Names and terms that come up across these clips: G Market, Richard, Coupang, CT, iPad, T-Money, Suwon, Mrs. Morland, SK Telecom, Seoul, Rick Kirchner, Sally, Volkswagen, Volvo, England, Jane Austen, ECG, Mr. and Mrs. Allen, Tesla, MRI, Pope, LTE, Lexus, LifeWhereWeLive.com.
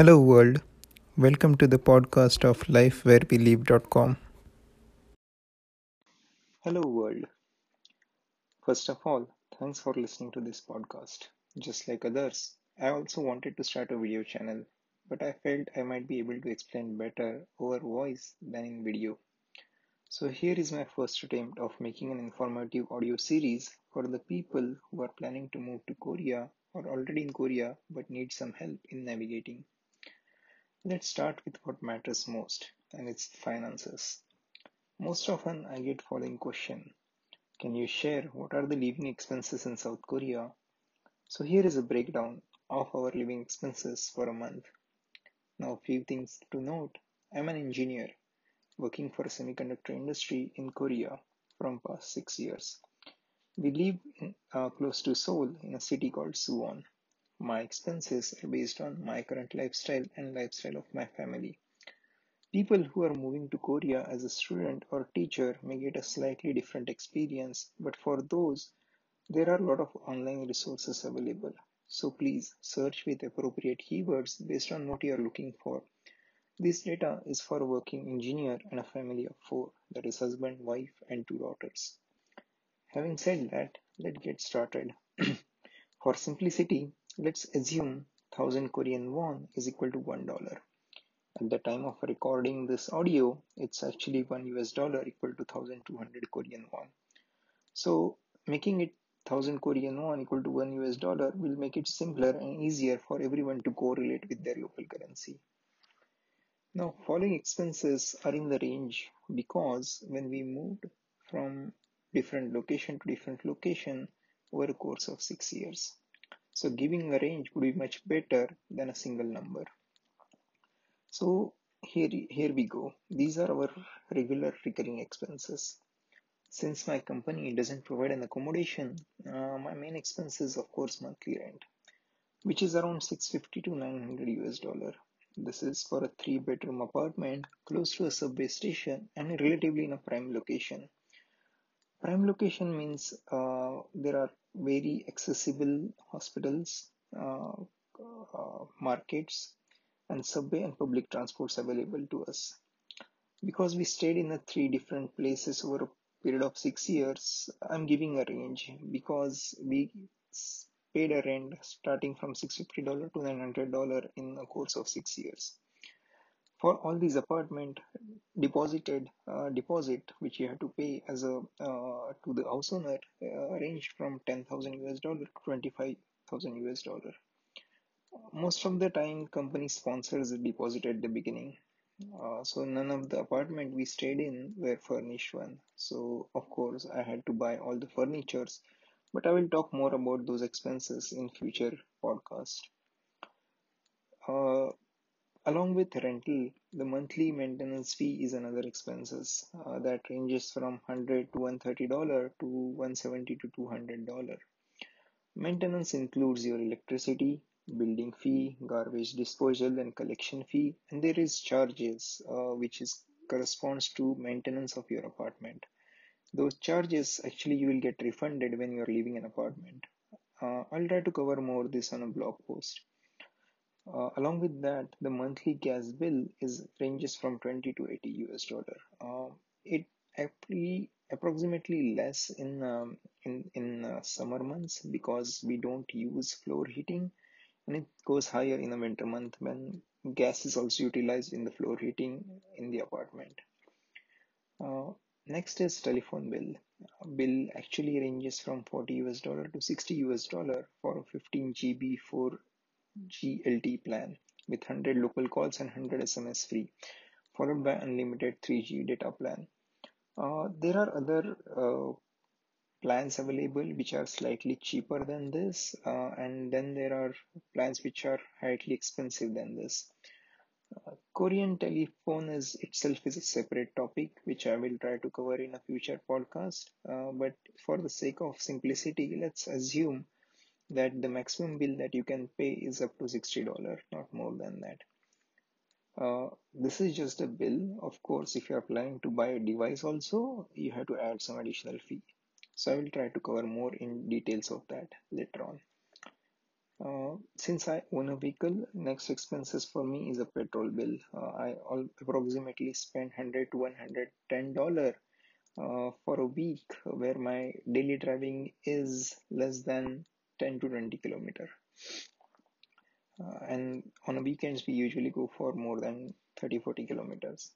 Hello world, welcome to the podcast of LifeWhereWeLive.com. Hello world. First of all, thanks for listening to this podcast. Just like others, I also wanted to start a video channel, but I felt I might be able to explain better over voice than in video. So here is my first attempt of making an informative audio series for the people who are planning to move to Korea or already in Korea but need some help in navigating. Let's start with what matters most, and it's finances. Most often I get following question: can you share what are the living expenses in South Korea? So here is a breakdown of our living expenses for a month. Now, few things to note. I'm an engineer working for a semiconductor industry in Korea from past 6 years. We live close to Seoul in a city called Suwon. My expenses are based on my current lifestyle and lifestyle of my family. People who are moving to Korea as a student or teacher may get a slightly different experience, but for those, there are a lot of online resources available. So please search with appropriate keywords based on what you are looking for. This data is for a working engineer and a family of 4, that is husband, wife, and 2 daughters. Having said that, let's get started. For simplicity, let's assume 1000 Korean won is equal to $1. At the time of recording this audio, it's actually $1 equal to 1200 Korean won. So making it 1000 Korean won equal to $1 will make it simpler and easier for everyone to correlate with their local currency. Now, following expenses are in the range because when we moved from different location to different location over a course of 6 years. So giving a range would be much better than a single number. So here we go. These are our regular recurring expenses. Since my company doesn't provide an accommodation, my main expense is of course monthly rent, which is around $650 to $900. This is for a 3-bedroom apartment close to a subway station and relatively in a prime location. Prime location means there are very accessible hospitals, markets, and subway and public transports available to us. Because we stayed in the 3 different places over a period of 6 years, I'm giving a range because we paid a rent starting from $650 to $900 in the course of 6 years. For all these apartment deposit which you have to pay as a to the house owner ranged from $10,000 to $25,000. Most of the time, company sponsors the deposit at the beginning. So none of the apartment we stayed in were furnished one. So of course, I had to buy all the furnitures, but I will talk more about those expenses in future podcast. Along with rental, the monthly maintenance fee is another expenses that ranges from $100 to $130 to $170 to $200. Maintenance includes your electricity, building fee, garbage disposal and collection fee, and there is charges which is corresponds to maintenance of your apartment. Those charges actually you will get refunded when you are leaving an apartment. I'll try to cover more of this on a blog post. Along with that, the monthly gas bill ranges from $20 to $80. It approximately less in summer months because we don't use floor heating. And it goes higher in the winter month when gas is also utilized in the floor heating in the apartment. Next is telephone bill. Bill actually ranges from $40 to $60 for a 15 GB 4G LTE plan with 100 local calls and 100 SMS free, followed by unlimited 3G data plan. There are other plans available which are slightly cheaper than this, and then there are plans which are highly expensive than this. Korean telephone is itself is a separate topic which I will try to cover in a future podcast, but for the sake of simplicity, let's assume that the maximum bill that you can pay is up to $60, not more than that. This is just a bill. Of course, if you are planning to buy a device also, you have to add some additional fee. So I will try to cover more in details of that later on. Since I own a vehicle, next expenses for me is a petrol bill. I approximately spend $100 to $110 for a week, where my daily driving is less than 10 to 20 kilometers. And on the weekends, we usually go for more than 30-40 kilometers.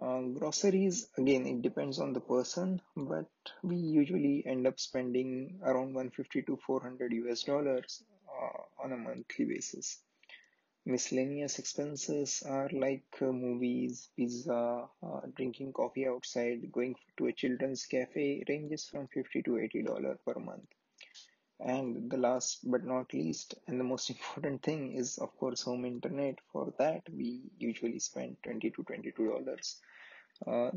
Groceries, again, it depends on the person, but we usually end up spending around $150 to $400 on a monthly basis. Miscellaneous expenses are like movies, pizza, drinking coffee outside, going to a children's cafe, ranges from $50 to $80 per month. And the last but not least, and the most important thing is, of course, home internet. For that, we usually spend $20 to $22.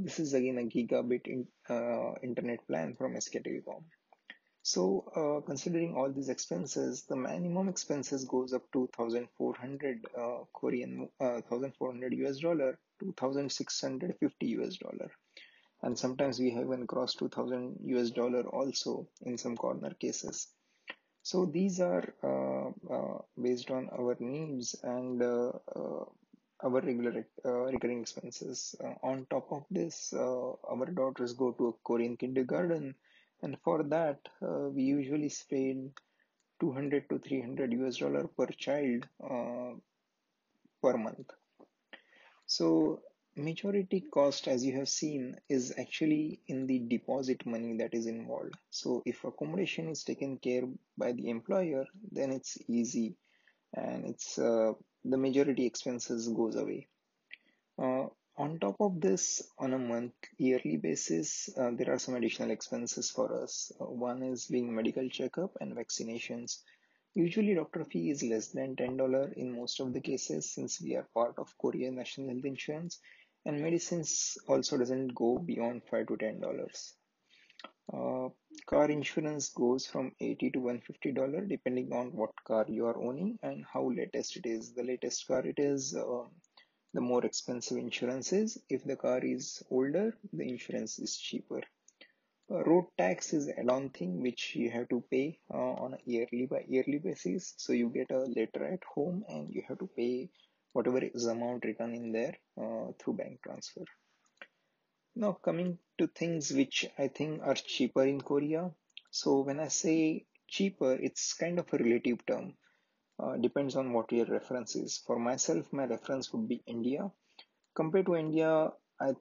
This is again a gigabit internet plan from SK Telecom. So considering all these expenses, the minimum expenses goes up to $1,400 to $1,650 US dollar. And sometimes we have even crossed $2,000 US dollar also in some corner cases. So these are based on our needs and our regular recurring expenses. On top of this, our daughters go to a Korean kindergarten, and for that we usually spend $200 to $300 US dollar per child per month. So majority cost, as you have seen, is actually in the deposit money that is involved. So if accommodation is taken care by the employer, then it's easy, and it's the majority expenses goes away. On top of this, on a yearly basis, there are some additional expenses for us. One is being medical checkup and vaccinations. Usually doctor fee is less than $10 in most of the cases, since we are part of Korean national health insurance. And medicines also doesn't go beyond $5 to $10. Car insurance goes from $80 to $150 depending on what car you are owning and how latest it is. The latest car it is, the more expensive insurance is. If the car is older, the insurance is cheaper. Road tax is add-on thing which you have to pay on a yearly basis. So you get a letter at home and you have to pay whatever is amount written in there through bank transfer. Now coming to things which I think are cheaper in Korea. So when I say cheaper, it's kind of a relative term. Depends on what your reference is. For myself, my reference would be India. Compared to India, I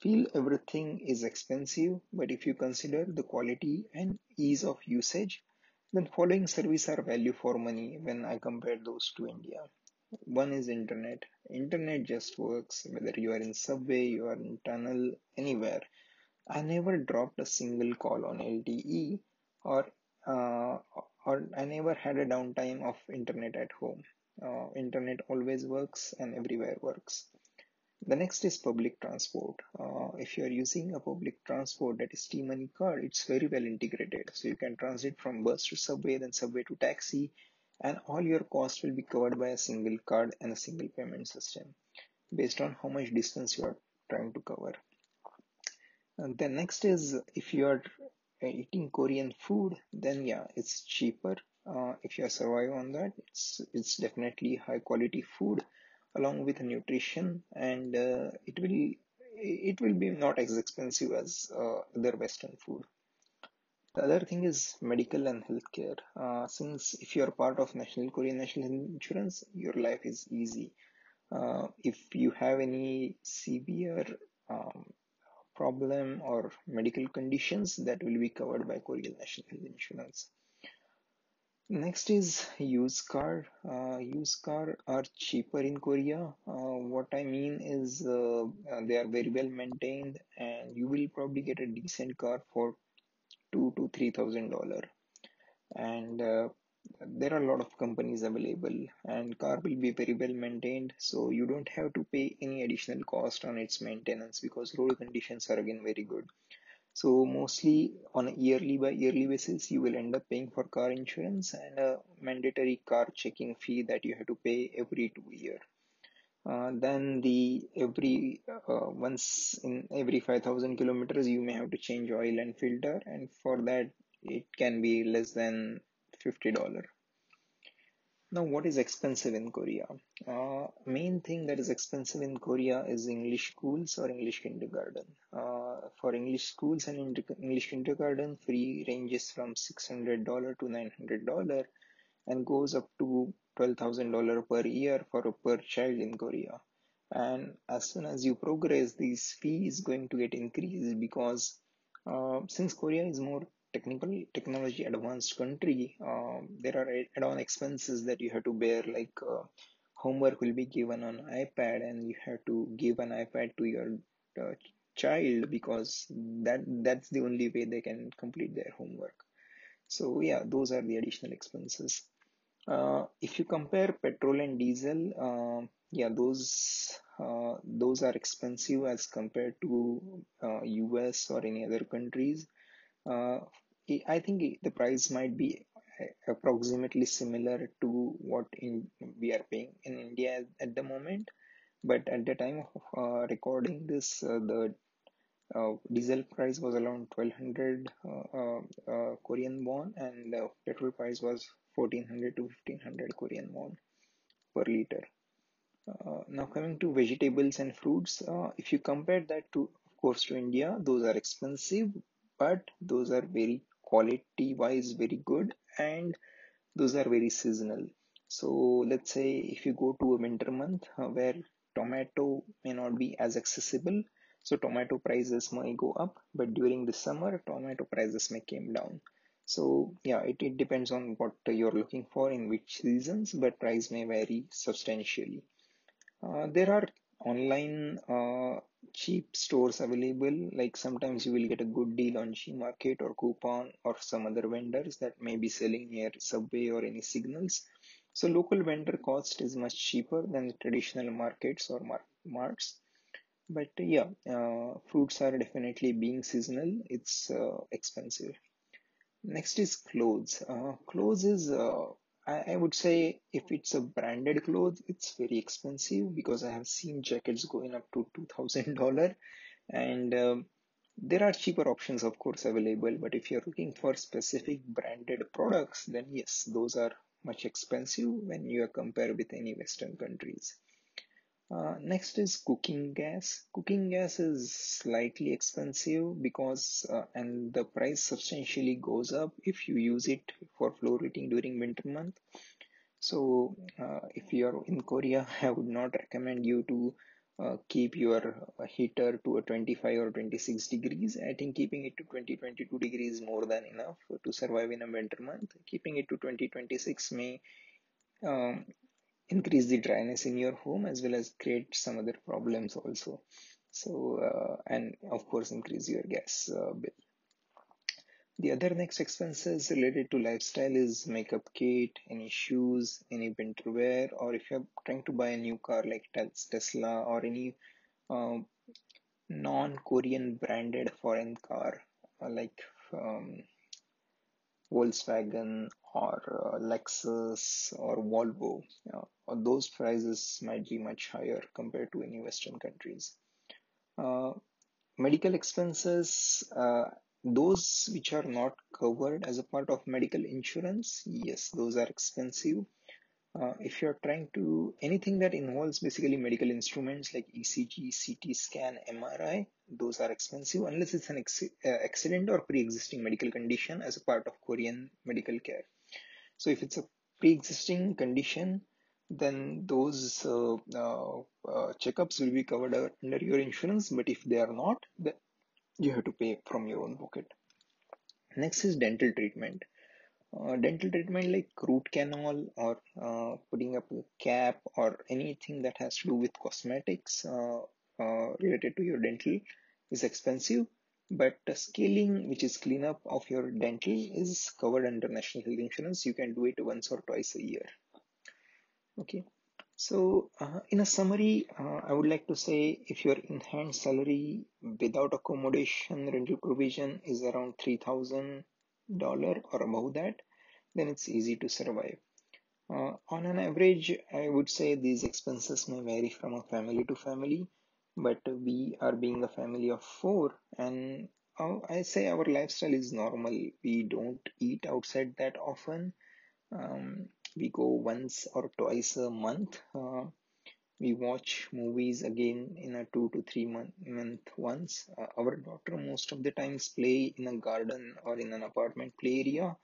feel everything is expensive, but if you consider the quality and ease of usage, then following services are value for money when I compare those to India. One is internet. Internet just works whether you are in subway, you are in tunnel, anywhere. I never dropped a single call on LTE or I never had a downtime of internet at home. Internet always works and everywhere works. The next is public transport. If you are using a public transport, that is T-Money card, it's very well integrated. So you can transit from bus to subway, then subway to taxi, and all your costs will be covered by a single card and a single payment system based on how much distance you are trying to cover. And the next is, if you are eating Korean food, then yeah, it's cheaper. If you survive on that, it's definitely high quality food along with nutrition, and it will be not as expensive as other Western food. The other thing is medical and healthcare. Since if you are part of Korean national health insurance, your life is easy. If you have any severe problem or medical conditions, that will be covered by Korean national health insurance. Next is used car. Used car are cheaper in Korea. What I mean is they are very well maintained, and you will probably get a decent car for $2,000 to $3,000, and there are a lot of companies available, and car will be very well maintained, so you don't have to pay any additional cost on its maintenance because road conditions are again very good. So mostly on a yearly basis, you will end up paying for car insurance and a mandatory car checking fee that you have to pay every 2 years. Then once in every 5,000 kilometers, you may have to change oil and filter, and for that it can be less than $50. Now, what is expensive in Korea? Main thing that is expensive in Korea is English schools or English kindergarten. For English schools and English kindergarten, fee ranges from $600 to $900 and goes up to $12,000 per year for a per child in Korea. And as soon as you progress, this fee is going to get increased because since Korea is more technology advanced country, there are add-on expenses that you have to bear, like homework will be given on iPad and you have to give an iPad to your child because that's the only way they can complete their homework. So yeah, those are the additional expenses. If you compare petrol and diesel, yeah, those are expensive as compared to US or any other countries. I think the price might be approximately similar to what we are paying in India at the moment, but at the time of recording this, the diesel price was around 1200 Korean won, and the petrol price was 1400 to 1500 Korean won per liter. Now coming to vegetables and fruits, if you compare that to, of course, to India, those are expensive, but those are very quality wise very good, and those are very seasonal. So let's say if you go to a winter month where tomato may not be as accessible, so tomato prices may go up, but during the summer tomato prices may come down. So yeah, it depends on what you're looking for in which seasons, but price may vary substantially. There are online cheap stores available, like sometimes you will get a good deal on G Market or Coupang or some other vendors that may be selling near subway or any signals. So local vendor cost is much cheaper than the traditional markets or marts. But yeah, fruits are definitely, being seasonal, it's expensive. Next is clothes. Clothes is I would say if it's a branded cloth, it's very expensive because I have seen jackets going up to $2,000, and there are cheaper options, of course, available. But if you're looking for specific branded products, then yes, those are much expensive when you compare with any Western countries. Next is cooking gas. Cooking gas is slightly expensive because and the price substantially goes up if you use it for floor heating during winter month. So if you are in Korea, I would not recommend you to keep your heater to a 25 or 26 degrees. I think keeping it to 20-22 degrees is more than enough to survive in a winter month. Keeping it to 20-26 may increase the dryness in your home as well as create some other problems also. So and of course increase your gas bill. The other next expenses related to lifestyle is makeup kit, any shoes, any winter wear, or if you're trying to buy a new car like Tesla or any non-Korean branded foreign car like Volkswagen or Lexus or Volvo, or those prices might be much higher compared to any Western countries. Medical expenses, those which are not covered as a part of medical insurance, yes, those are expensive. If you're trying to, anything that involves basically medical instruments like ECG, CT scan, MRI, those are expensive unless it's an accident or pre-existing medical condition as a part of Korean medical care. So if it's a pre-existing condition, then those checkups will be covered under your insurance, but if they are not, then you have to pay from your own pocket. Next is dental treatment. Dental treatment like root canal or putting up a cap or anything that has to do with cosmetics related to your dental is expensive, but scaling, which is cleanup of your dental, is covered under national health insurance. You can do it once or twice a year. Okay, so in a summary, I would like to say if your in-hand salary without accommodation rental provision is around $3,000 or above that, then it's easy to survive. On an average, I would say these expenses may vary from a family to family, but we are being a family of 4, and I say our lifestyle is normal. We don't eat outside that often. we go once or twice a month. We watch movies again in a 2 to 3 month once. Our daughter most of the times play in a garden or in an apartment play area.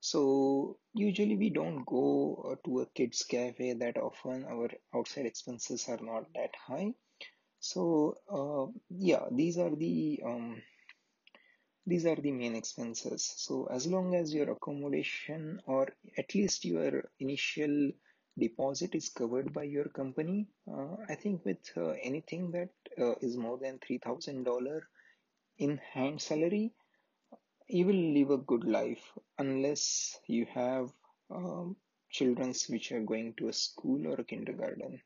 So usually we don't go to a kids cafe that often. Our outside expenses are not that high. So yeah, these are the main expenses. So as long as your accommodation or at least your initial deposit is covered by your company, I think with anything that is more than $3,000 in hand salary, you will live a good life, unless you have children which are going to a school or a kindergarten.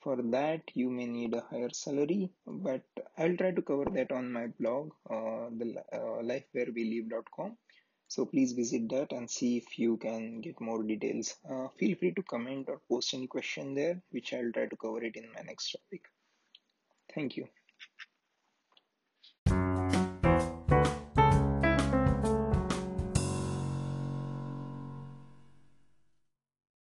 For that, you may need a higher salary, but I'll try to cover that on my blog, LifeWhereWeLive.com. So please visit that and see if you can get more details. Feel free to comment or post any question there, which I'll try to cover it in my next topic. Thank you.